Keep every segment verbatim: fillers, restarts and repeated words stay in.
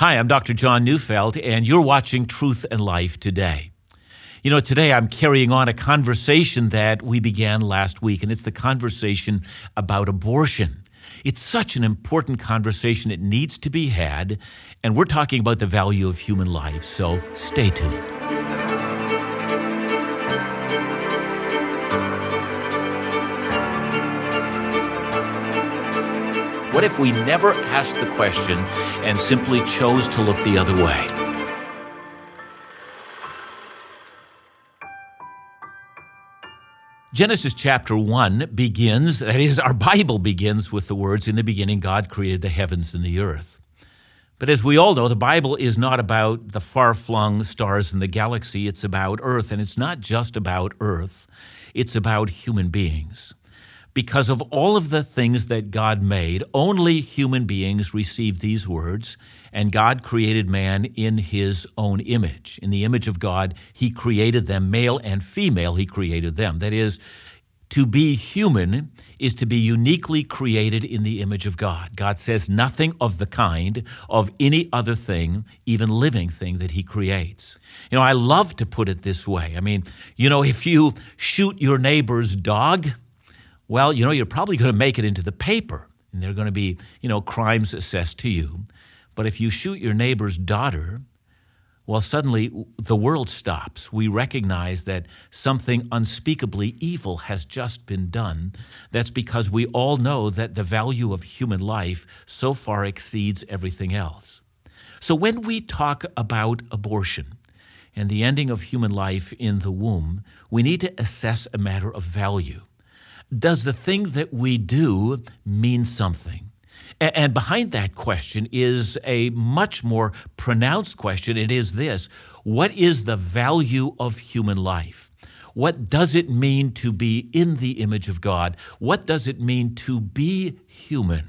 Hi, I'm Doctor John Neufeld, and you're watching Truth and Life today. You know, today I'm carrying on a conversation that we began last week, and it's the conversation about abortion. It's such an important conversation. It needs to be had, and we're talking about the value of human life, so stay tuned. What if we never asked the question and simply chose to look the other way? Genesis chapter one begins, that is, our Bible begins with the words, "In the beginning God created the heavens and the earth." But as we all know, the Bible is not about the far-flung stars in the galaxy. It's about earth, and it's not just about earth. It's about human beings. Because of all of the things that God made, only human beings received these words, and God created man in his own image. In the image of God, he created them, male and female, he created them. That is, to be human is to be uniquely created in the image of God. God says nothing of the kind of any other thing, even living thing, that he creates. You know, I love to put it this way. I mean, you know, if you shoot your neighbor's dog, well, you know, you're probably going to make it into the paper, and there are going to be, you know, crimes assessed to you. But if you shoot your neighbor's daughter, well, suddenly the world stops. We recognize that something unspeakably evil has just been done. That's because we all know that the value of human life so far exceeds everything else. So when we talk about abortion and the ending of human life in the womb, we need to assess a matter of value. Does the thing that we do mean something? And behind that question is a much more pronounced question. It is this: what is the value of human life? What does it mean to be in the image of God? What does it mean to be human?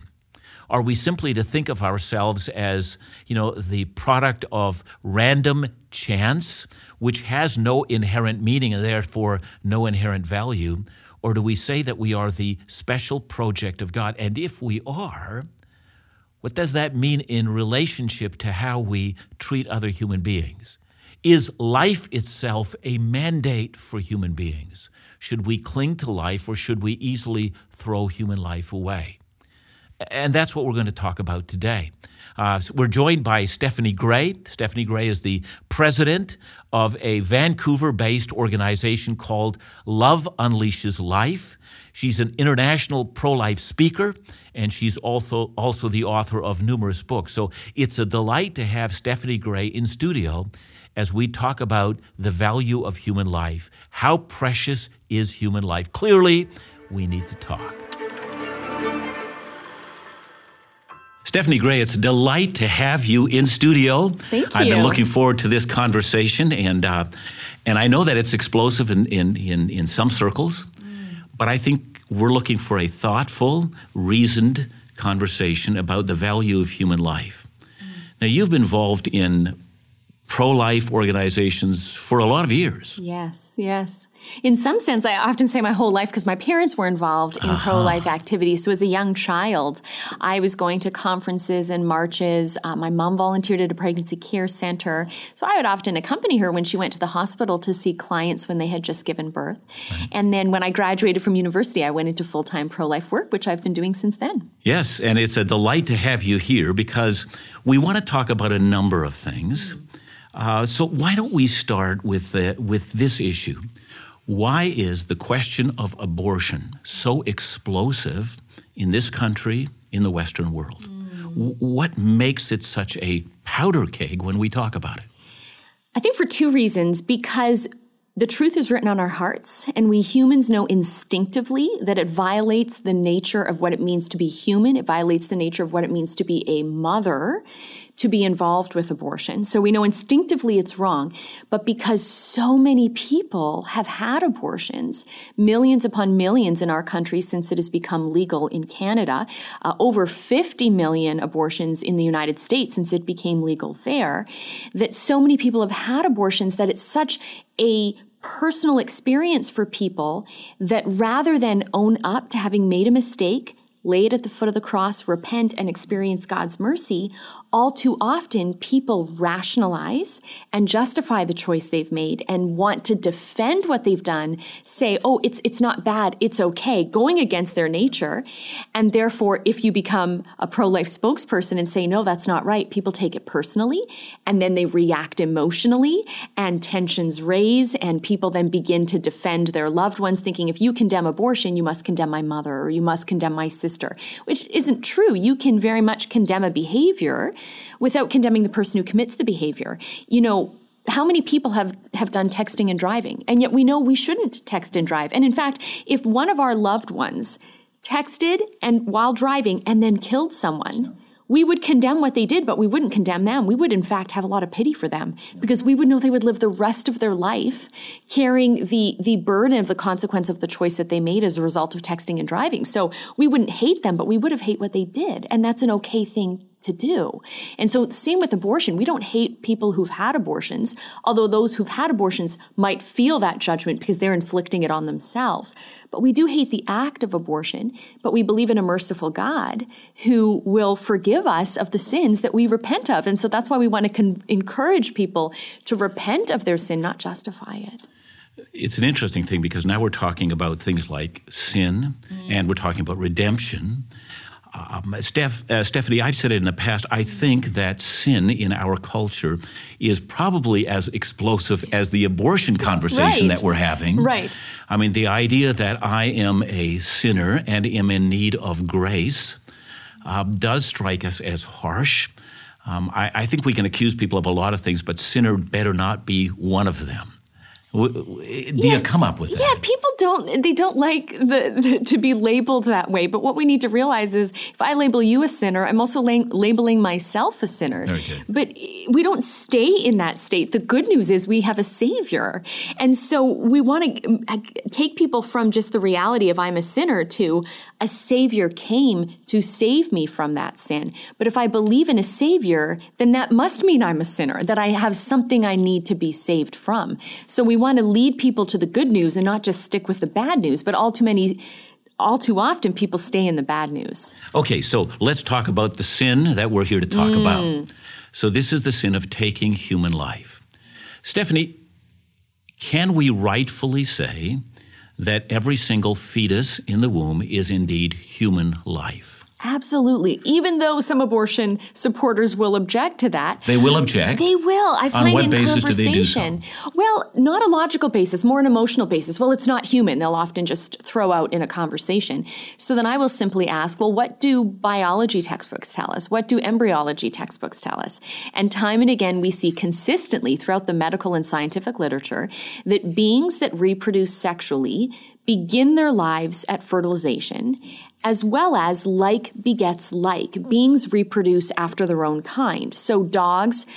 Are we simply to think of ourselves as, you know, the product of random chance, which has no inherent meaning and therefore no inherent value? Or do we say that we are the special project of God? And if we are, what does that mean in relationship to how we treat other human beings? Is life itself a mandate for human beings? Should we cling to life, or should we easily throw human life away? And that's what we're going to talk about today. Uh, so we're joined by Stephanie Gray. Stephanie Gray is the president of a Vancouver-based organization called Love Unleashes Life. She's an international pro-life speaker, and she's also, also the author of numerous books. So it's a delight to have Stephanie Gray in studio as we talk about the value of human life. How precious is human life? Clearly, we need to talk. Stephanie Gray, it's a delight to have you in studio. Thank you. I've been looking forward to this conversation, and uh, and I know that it's explosive in, in, in, in some circles, mm. but I think we're looking for a thoughtful, reasoned conversation about the value of human life. Mm. Now, you've been involved in pro-life organizations for a lot of years. Yes, yes. In some sense, I often say my whole life, because my parents were involved in uh-huh. pro-life activities. So as a young child, I was going to conferences and marches. Uh, my mom volunteered at a pregnancy care center. So I would often accompany her when she went to the hospital to see clients when they had just given birth. Right. And then when I graduated from university, I went into full-time pro-life work, which I've been doing since then. Yes, and it's a delight to have you here, because we want to talk about a number of things. Mm-hmm. Uh, so why don't we start with the, with this issue? Why is the question of abortion so explosive in this country, in the Western world? Mm. W- what makes it such a powder keg when we talk about it? I think for two reasons. Because the truth is written on our hearts, and we humans know instinctively that it violates the nature of what it means to be human. It violates the nature of what it means to be a mother to be involved with abortion. So we know instinctively it's wrong, but because so many people have had abortions, millions upon millions in our country since it has become legal in Canada, uh, over fifty million abortions in the United States since it became legal there, that so many people have had abortions that it's such a personal experience for people that rather than own up to having made a mistake, lay it at the foot of the cross, repent, and experience God's mercy, all too often people rationalize and justify the choice they've made and want to defend what they've done, say, oh, it's it's not bad, it's okay, going against their nature. And therefore, if you become a pro-life spokesperson and say, no, that's not right, people take it personally, and then they react emotionally, and tensions raise, and people then begin to defend their loved ones, thinking, if you condemn abortion, you must condemn my mother, or you must condemn my sister, which isn't true. You can very much condemn a behavior without condemning the person who commits the behavior. You know, how many people have, have done texting and driving? And yet we know we shouldn't text and drive. And in fact, if one of our loved ones texted and while driving and then killed someone, we would condemn what they did, but we wouldn't condemn them. We would, in fact, have a lot of pity for them because we would know they would live the rest of their life carrying the, the burden of the consequence of the choice that they made as a result of texting and driving. So we wouldn't hate them, but we would have hated what they did. And that's an okay thing to do. And so same with abortion. We don't hate people who've had abortions, although those who've had abortions might feel that judgment because they're inflicting it on themselves. But we do hate the act of abortion, but we believe in a merciful God who will forgive us of the sins that we repent of. And so that's why we want to con- encourage people to repent of their sin, not justify it. It's an interesting thing because now we're talking about things like sin mm. and we're talking about redemption. Um, Steph, uh, Stephanie, I've said it in the past, I think that sin in our culture is probably as explosive as the abortion conversation right. that we're having. Right. I mean, the idea that I am a sinner and am in need of grace uh, does strike us as harsh. Um, I, I think we can accuse people of a lot of things, but sinner better not be one of them. Do yeah, you come up with that? Yeah, people don't, they don't like the, the, to be labeled that way. But what we need to realize is if I label you a sinner, I'm also la- labeling myself a sinner. Okay. But we don't stay in that state. The good news is we have a Savior. And so we want to uh, take people from just the reality of I'm a sinner to a Savior came to save me from that sin. But if I believe in a Savior, then that must mean I'm a sinner, that I have something I need to be saved from. So we want to lead people to the good news and not just stick with the bad news, but all too many, all too often people stay in the bad news. Okay, so let's talk about the sin that we're here to talk mm. about. So this is the sin of taking human life. Stephanie, can we rightfully say that every single fetus in the womb is indeed human life? Absolutely. Even though some abortion supporters will object to that. They will object? They will. I find in conversation. On what basis do they do so? Well, not a logical basis, more an emotional basis. Well, it's not human. They'll often just throw out in a conversation. So then I will simply ask, well, what do biology textbooks tell us? What do embryology textbooks tell us? And time and again, we see consistently throughout the medical and scientific literature that beings that reproduce sexually begin their lives at fertilization, as well as like begets like. Beings reproduce after their own kind. So dogs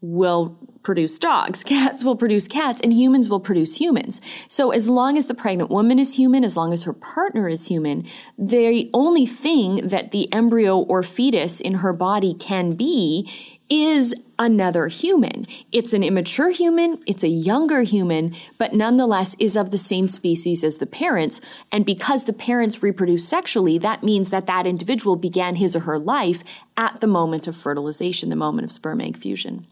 will produce dogs, cats will produce cats, and humans will produce humans. So as long as the pregnant woman is human, as long as her partner is human, the only thing that the embryo or fetus in her body can be is another human. It's an immature human, it's a younger human, but nonetheless is of the same species as the parents. And because the parents reproduce sexually, that means that that individual began his or her life at the moment of fertilization, the moment of sperm egg fusion.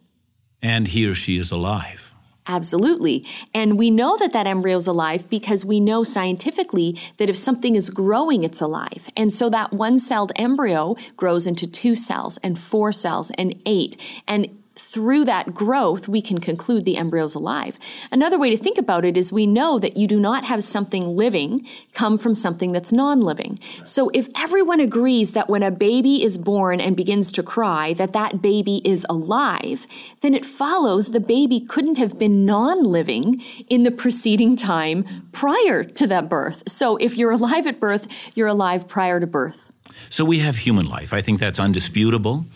And he or she is alive. Absolutely. And we know that that embryo is alive because we know scientifically that if something is growing, it's alive. And so that one-celled embryo grows into two cells and four cells and eight. And through that growth, we can conclude the embryo is alive. Another way to think about it is we know that you do not have something living come from something that's non-living. So if everyone agrees that when a baby is born and begins to cry, that that baby is alive, then it follows the baby couldn't have been non-living in the preceding time prior to that birth. So if you're alive at birth, you're alive prior to birth. So we have human life. I think that's undisputable.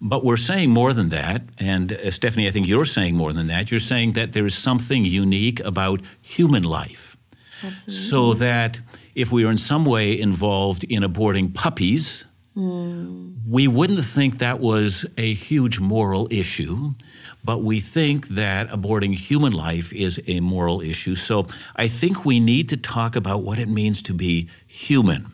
But we're saying more than that, and uh, Stephanie, I think you're saying more than that. You're saying that there is something unique about human life. Absolutely. So that if we are in some way involved in aborting puppies, mm. we wouldn't think that was a huge moral issue, but we think that aborting human life is a moral issue. So I think we need to talk about what it means to be human.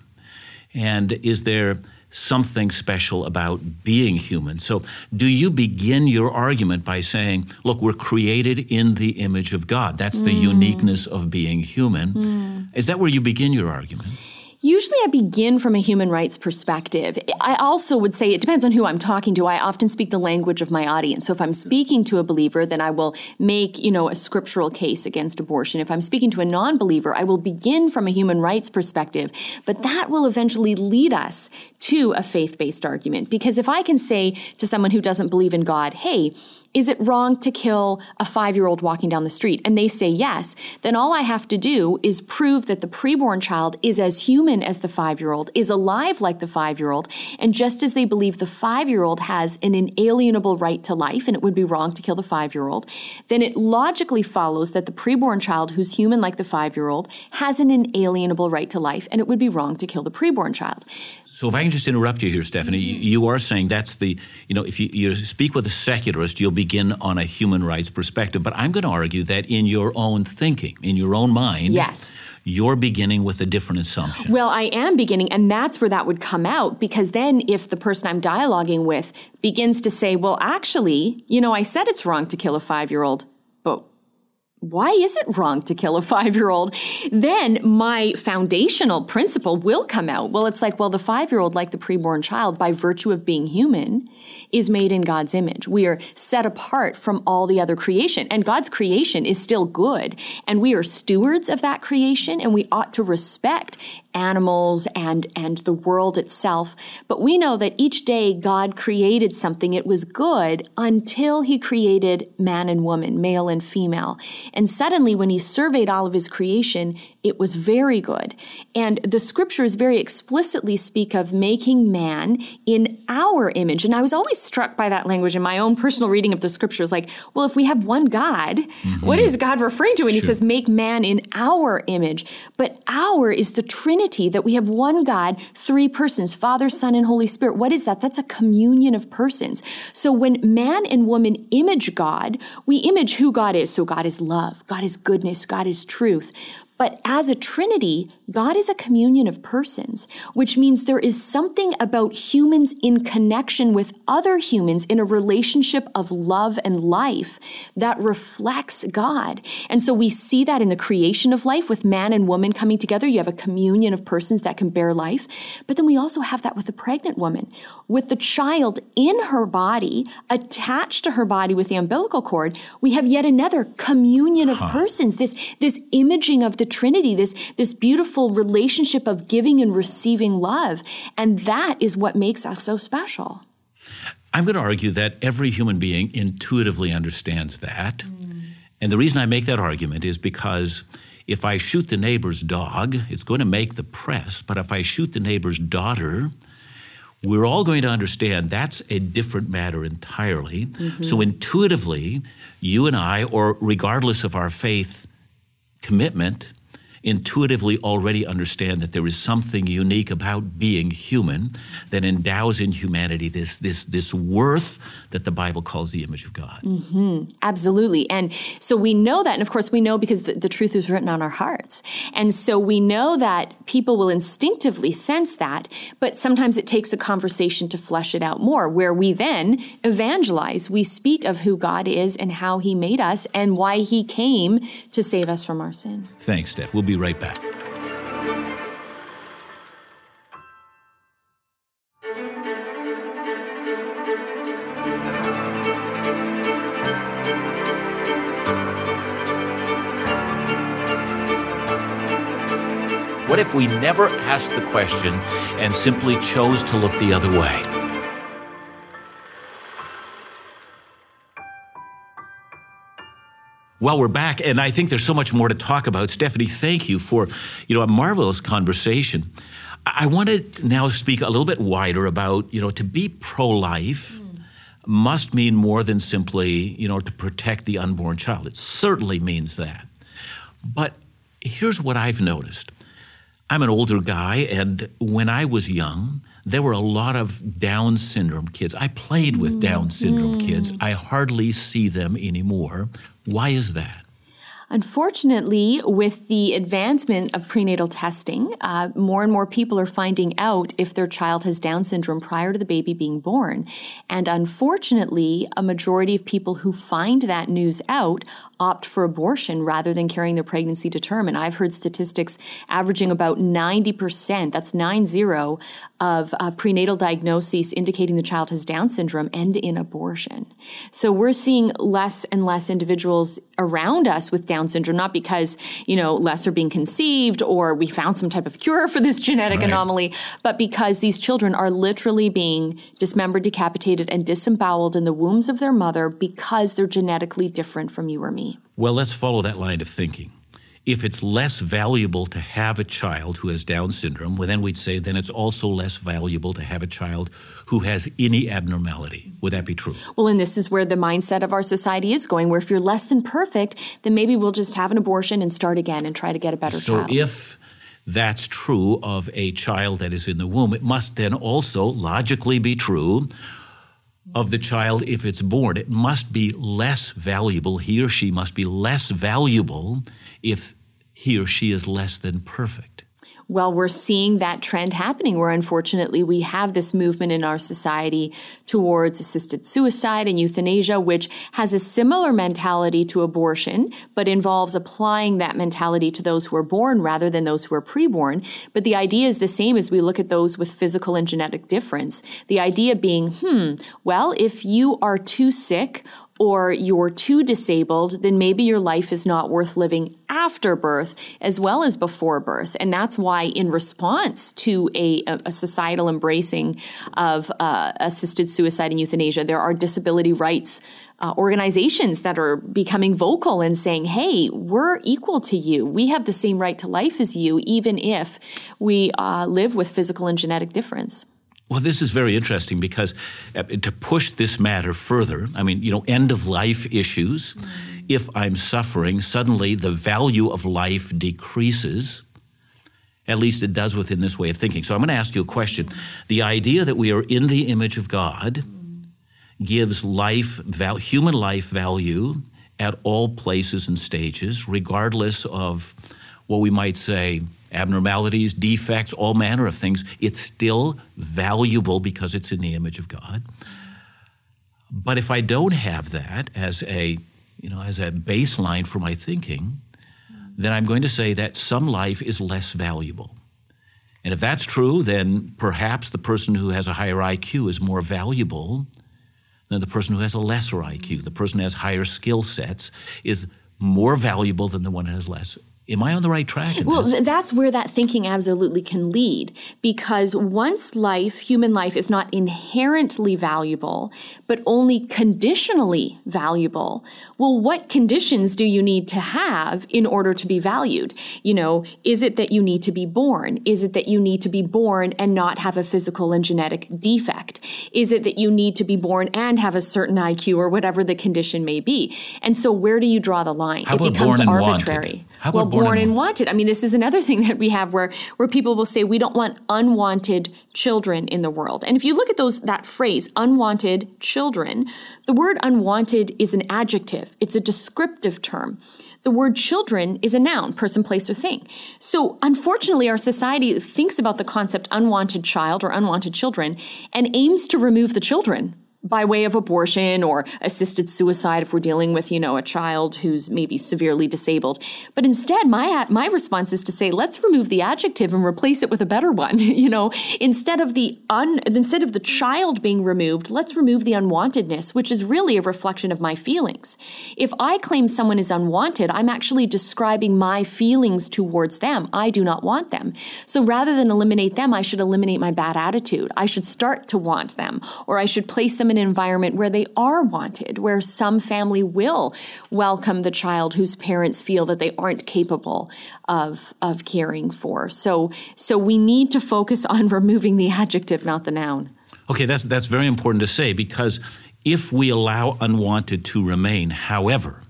And is there something special about being human. So do you begin your argument by saying, look, we're created in the image of God. That's mm. the uniqueness of being human. Mm. Is that where you begin your argument? Usually I begin from a human rights perspective. I also would say it depends on who I'm talking to. I often speak the language of my audience. So if I'm speaking to a believer, then I will make, you know, a scriptural case against abortion. If I'm speaking to a non-believer, I will begin from a human rights perspective. But that will eventually lead us to a faith-based argument. Because if I can say to someone who doesn't believe in God, hey, is it wrong to kill a five-year-old walking down the street? And they say yes. Then all I have to do is prove that the preborn child is as human as the five-year-old, is alive like the five-year-old. And just as they believe the five-year-old has an inalienable right to life and it would be wrong to kill the five-year-old, then it logically follows that the preborn child who's human like the five-year-old has an inalienable right to life and it would be wrong to kill the preborn child. So if I can just interrupt you here, Stephanie, you are saying that's the, you know, if you, you speak with a secularist, you'll begin on a human rights perspective. But I'm going to argue that in your own thinking, in your own mind, yes, you're beginning with a different assumption. Well, I am beginning, and that's where that would come out, because then if the person I'm dialoguing with begins to say, well, actually, you know, I said it's wrong to kill a five-year-old, but why is it wrong to kill a five-year-old? Then my foundational principle will come out. Well, it's like, well, the five-year-old, like the preborn child, by virtue of being human, is made in God's image. We are set apart from all the other creation, and God's creation is still good, and we are stewards of that creation, and we ought to respect animals and, and the world itself. But we know that each day God created something. It was good until he created man and woman, male and female. And suddenly when he surveyed all of his creation, it was very good. And the scriptures very explicitly speak of making man in our image. And I was always struck by that language in my own personal reading of the scriptures. Like, well, if we have one God, mm-hmm. what is God referring to when sure. he says, make man in our image? But our is the Trinity, that we have one God, three persons, Father, Son, and Holy Spirit. What is that? That's a communion of persons. So when man and woman image God, we image who God is. So God is love, God is goodness, God is truth. But as a Trinity, God is a communion of persons, which means there is something about humans in connection with other humans in a relationship of love and life that reflects God. And so we see that in the creation of life with man and woman coming together. You have a communion of persons that can bear life. But then we also have that with the pregnant woman, with the child in her body, attached to her body with the umbilical cord. We have yet another communion of huh. persons, this, this imaging of the Trinity, this, this beautiful relationship of giving and receiving love. And that is what makes us so special. I'm going to argue that every human being intuitively understands that. Mm. And the reason I make that argument is because if I shoot the neighbor's dog, it's going to make the press. But if I shoot the neighbor's daughter, we're all going to understand that's a different matter entirely. Mm-hmm. So intuitively, you and I, or regardless of our faith commitment, intuitively already understand that there is something unique about being human that endows in humanity this this this worth that the Bible calls the image of God. Mm-hmm. Absolutely. And so we know that. And of course, we know because the, the truth is written on our hearts. And so we know that people will instinctively sense that, but sometimes it takes a conversation to flesh it out more, where we then evangelize. We speak of who God is and how he made us and why he came to save us from our sins. Thanks, Steph. We'll be right back. What if we never asked the question and simply chose to look the other way? Well, we're back, and I think there's so much more to talk about. Stephanie, thank you for, you know, a marvelous conversation. I want to now speak a little bit wider about, you know, to be pro-life mm. must mean more than simply, you know, to protect the unborn child. It certainly means that. But here's what I've noticed. I'm an older guy, and when I was young, there were a lot of Down syndrome kids. I played with mm. Down syndrome mm. kids. I hardly see them anymore. Why is that? Unfortunately, with the advancement of prenatal testing, uh, more and more people are finding out if their child has Down syndrome prior to the baby being born. And unfortunately, a majority of people who find that news out opt for abortion rather than carrying their pregnancy to term. And I've heard statistics averaging about ninety percent, that's nine zero, of uh, prenatal diagnoses indicating the child has Down syndrome end in abortion. So we're seeing less and less individuals around us with Down syndrome, not because, you know, less are being conceived or we found some type of cure for this genetic right. anomaly, but because these children are literally being dismembered, decapitated, and disemboweled in the wombs of their mother because they're genetically different from you or me. Well, let's follow that line of thinking. If it's less valuable to have a child who has Down syndrome, well, then we'd say then it's also less valuable to have a child who has any abnormality. Would that be true? Well, and this is where the mindset of our society is going, where if you're less than perfect, then maybe we'll just have an abortion and start again and try to get a better so child. So if that's true of a child that is in the womb, it must then also logically be true of the child if it's born. It must be less valuable. He or she must be less valuable if he or she is less than perfect. Well, we're seeing that trend happening where, unfortunately, we have this movement in our society towards assisted suicide and euthanasia, which has a similar mentality to abortion, but involves applying that mentality to those who are born rather than those who are preborn. But the idea is the same as we look at those with physical and genetic difference. The idea being, hmm, well, if you are too sick or you're too disabled, then maybe your life is not worth living after birth as well as before birth. And that's why, in response to a, a societal embracing of uh, assisted suicide and euthanasia, there are disability rights uh, organizations that are becoming vocal and saying, hey, we're equal to you. We have the same right to life as you, even if we uh, live with physical and genetic difference. Well, this is very interesting because uh, to push this matter further, I mean, you know, end-of-life issues. Mm-hmm. If I'm suffering, suddenly the value of life decreases. At least it does within this way of thinking. So I'm going to ask you a question. The idea that we are in the image of God mm-hmm. gives life, val- human life value at all places and stages, regardless of what we might say, abnormalities, defects, all manner of things. It's still valuable because it's in the image of God. But if I don't have that as a, you know, as a baseline for my thinking, then I'm going to say that some life is less valuable. And if that's true, then perhaps the person who has a higher I Q is more valuable than the person who has a lesser I Q. The person who has higher skill sets is more valuable than the one who has less. Am I on the right track? Well, th- that's where that thinking absolutely can lead, because once life, human life, is not inherently valuable, but only conditionally valuable, well, what conditions do you need to have in order to be valued? You know, is it that you need to be born? Is it that you need to be born and not have a physical and genetic defect? Is it that you need to be born and have a certain I Q or whatever the condition may be? And so where do you draw the line? How it becomes arbitrary. How well, born, born and wanted. I mean, this is another thing that we have where, where people will say, we don't want unwanted children in the world. And if you look at those that phrase, unwanted children, the word unwanted is an adjective. It's a descriptive term. The word children is a noun, person, place, or thing. So unfortunately, our society thinks about the concept unwanted child or unwanted children and aims to remove the children by way of abortion or assisted suicide if we're dealing with, you know, a child who's maybe severely disabled. But instead, my my response is to say, let's remove the adjective and replace it with a better one. You know, instead of the un, instead of the child being removed, let's remove the unwantedness, which is really a reflection of my feelings. If I claim someone is unwanted, I'm actually describing my feelings towards them. I do not want them. So rather than eliminate them, I should eliminate my bad attitude. I should start to want them, or I should place them in an environment where they are wanted, where some family will welcome the child whose parents feel that they aren't capable of, of caring for. So so we need to focus on removing the adjective, not the noun. Okay, that's that's very important to say, because if we allow unwanted to remain, however,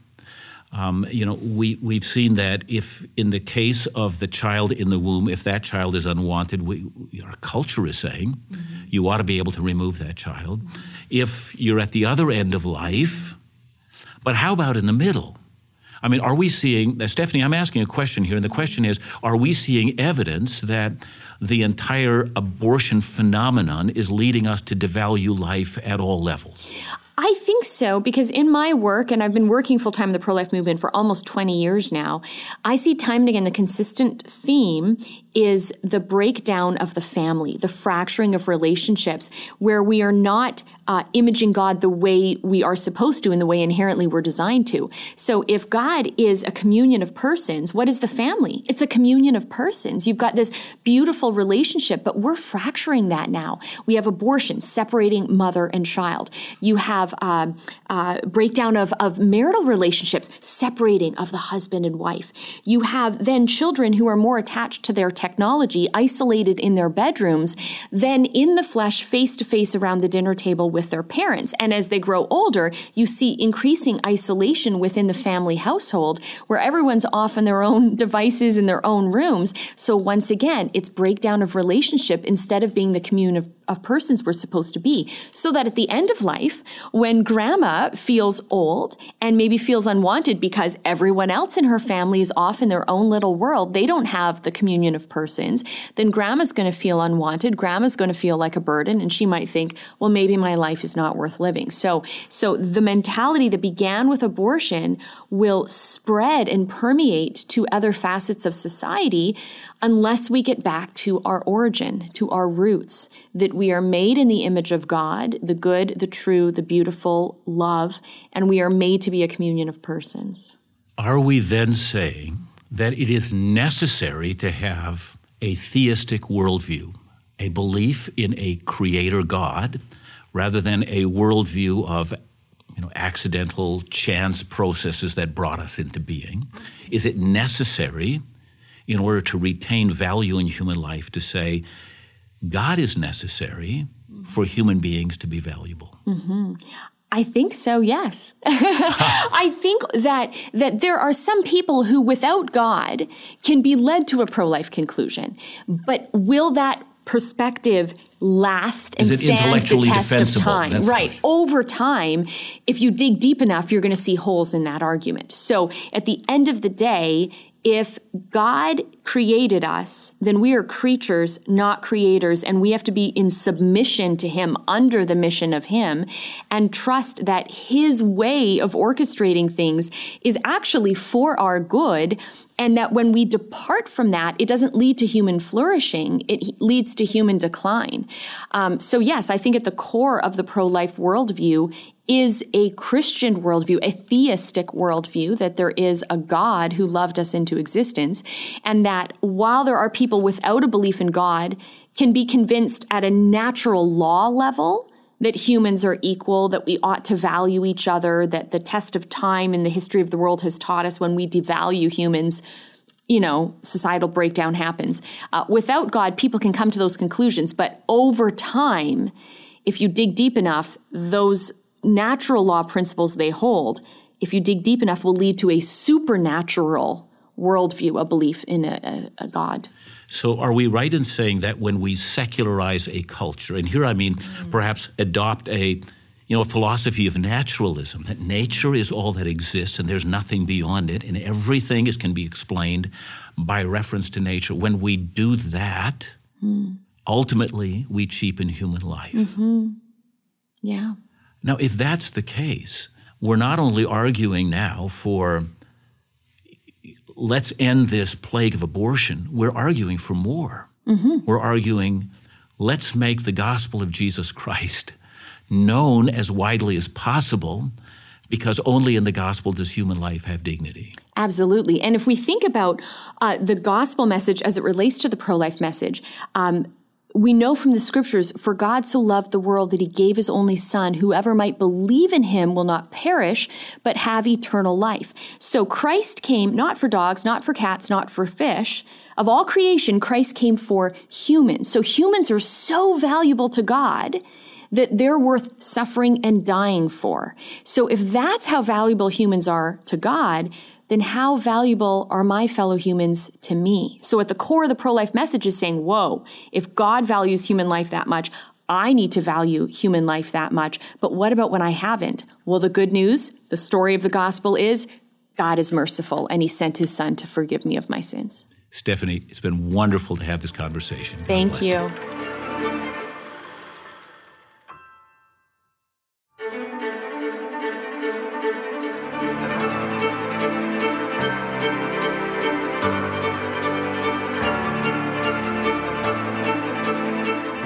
um, you know, we, we've seen that if in the case of the child in the womb, if that child is unwanted, we, our culture is saying mm-hmm. you ought to be able to remove that child. Mm-hmm. If you're at the other end of life, but how about in the middle? I mean, are we seeing, Stephanie, I'm asking a question here, and the question is, are we seeing evidence that the entire abortion phenomenon is leading us to devalue life at all levels? I think so, because in my work, and I've been working full-time in the pro-life movement for almost twenty years now, I see time and again the consistent theme is the breakdown of the family, the fracturing of relationships, where we are not uh, imaging God the way we are supposed to and the way inherently we're designed to. So if God is a communion of persons, what is the family? It's a communion of persons. You've got this beautiful relationship, but we're fracturing that now. We have abortion, separating mother and child. You have Uh, uh, breakdown of, of marital relationships, separating of the husband and wife. You have then children who are more attached to their technology, isolated in their bedrooms, than in the flesh, face-to-face around the dinner table with their parents. And as they grow older, you see increasing isolation within the family household, where everyone's off on their own devices in their own rooms. So once again, it's breakdown of relationship instead of being the commune of, of persons we're supposed to be. So that at the end of life, when grandma feels old and maybe feels unwanted because everyone else in her family is off in their own little world, they don't have the communion of persons, then grandma's going to feel unwanted. Grandma's going to feel like a burden, and she might think, well, maybe my life is not worth living. So, so the mentality that began with abortion will spread and permeate to other facets of society unless we get back to our origin, to our roots, that we are made in the image of God, the good, the true, the beautiful, love, and we are made to be a communion of persons. Are we then saying that it is necessary to have a theistic worldview, a belief in a creator God, rather than a worldview of you know, accidental chance processes that brought us into being? Is it necessary, in order to retain value in human life, to say God is necessary for human beings to be valuable? Mm-hmm. I think so, yes. I think that that there are some people who, without God, can be led to a pro-life conclusion. But will that perspective last and stand the test of time? Right. Over time, if you dig deep enough, you're going to see holes in that argument. So at the end of the day, if God created us, then we are creatures, not creators, and we have to be in submission to Him, under the mission of Him, and trust that His way of orchestrating things is actually for our good, and that when we depart from that, it doesn't lead to human flourishing, it leads to human decline. Um, so yes, I think at the core of the pro-life worldview is a Christian worldview, a theistic worldview, that there is a God who loved us into existence, and that while there are people without a belief in God, can be convinced at a natural law level that humans are equal, that we ought to value each other, that the test of time and the history of the world has taught us when we devalue humans, you know, societal breakdown happens. Uh, without God, people can come to those conclusions, but over time, if you dig deep enough, those natural law principles they hold, if you dig deep enough, will lead to a supernatural worldview, a belief in a, a, a God. So are we right in saying that when we secularize a culture, and here I mean mm-hmm. perhaps adopt a you know, a philosophy of naturalism, that nature is all that exists and there's nothing beyond it, and everything is can be explained by reference to nature. When we do that, mm. ultimately we cheapen human life. Mm-hmm. Yeah. Now, if that's the case, we're not only arguing now for let's end this plague of abortion, we're arguing for more. Mm-hmm. We're arguing let's make the gospel of Jesus Christ known as widely as possible, because only in the gospel does human life have dignity. Absolutely. And if we think about uh, the gospel message as it relates to the pro-life message, um, we know from the scriptures, for God so loved the world that he gave his only son, whoever might believe in him will not perish, but have eternal life. So Christ came not for dogs, not for cats, not for fish. Of all creation, Christ came for humans. So humans are so valuable to God that they're worth suffering and dying for. So if that's how valuable humans are to God, then how valuable are my fellow humans to me? So at the core of the pro-life message is saying, whoa, if God values human life that much, I need to value human life that much. But what about when I haven't? Well, the good news, the story of the gospel is God is merciful and he sent his son to forgive me of my sins. Stephanie, it's been wonderful to have this conversation. God Thank you. you.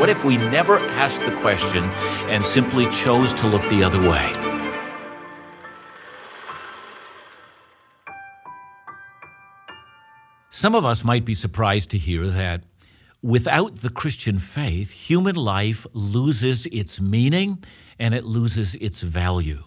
What if we never asked the question and simply chose to look the other way? Some of us might be surprised to hear that without the Christian faith, human life loses its meaning and it loses its value.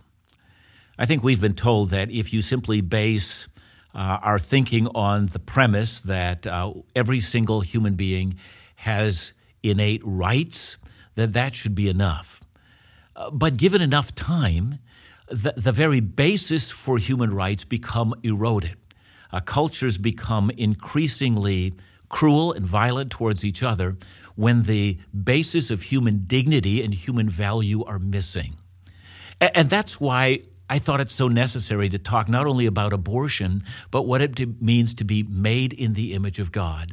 I think we've been told that if you simply base uh, our thinking on the premise that uh, every single human being has innate rights, that that should be enough. Uh, but given enough time, the, the very basis for human rights become eroded. Uh, cultures become increasingly cruel and violent towards each other when the basis of human dignity and human value are missing. A- and that's why I thought it's so necessary to talk not only about abortion, but what it to- means to be made in the image of God.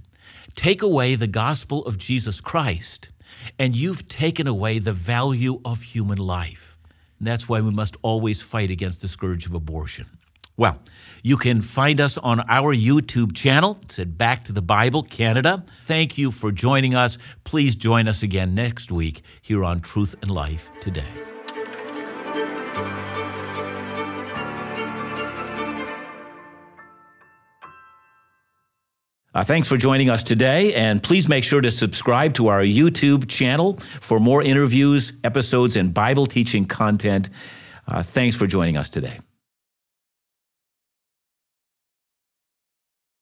Take away the gospel of Jesus Christ, and you've taken away the value of human life. And that's why we must always fight against the scourge of abortion. Well, you can find us on our YouTube channel. It's at Back to the Bible Canada. Thank you for joining us. Please join us again next week here on Truth and Life Today. Uh, thanks for joining us today, and please make sure to subscribe to our YouTube channel for more interviews, episodes, and Bible teaching content. Uh, thanks for joining us today.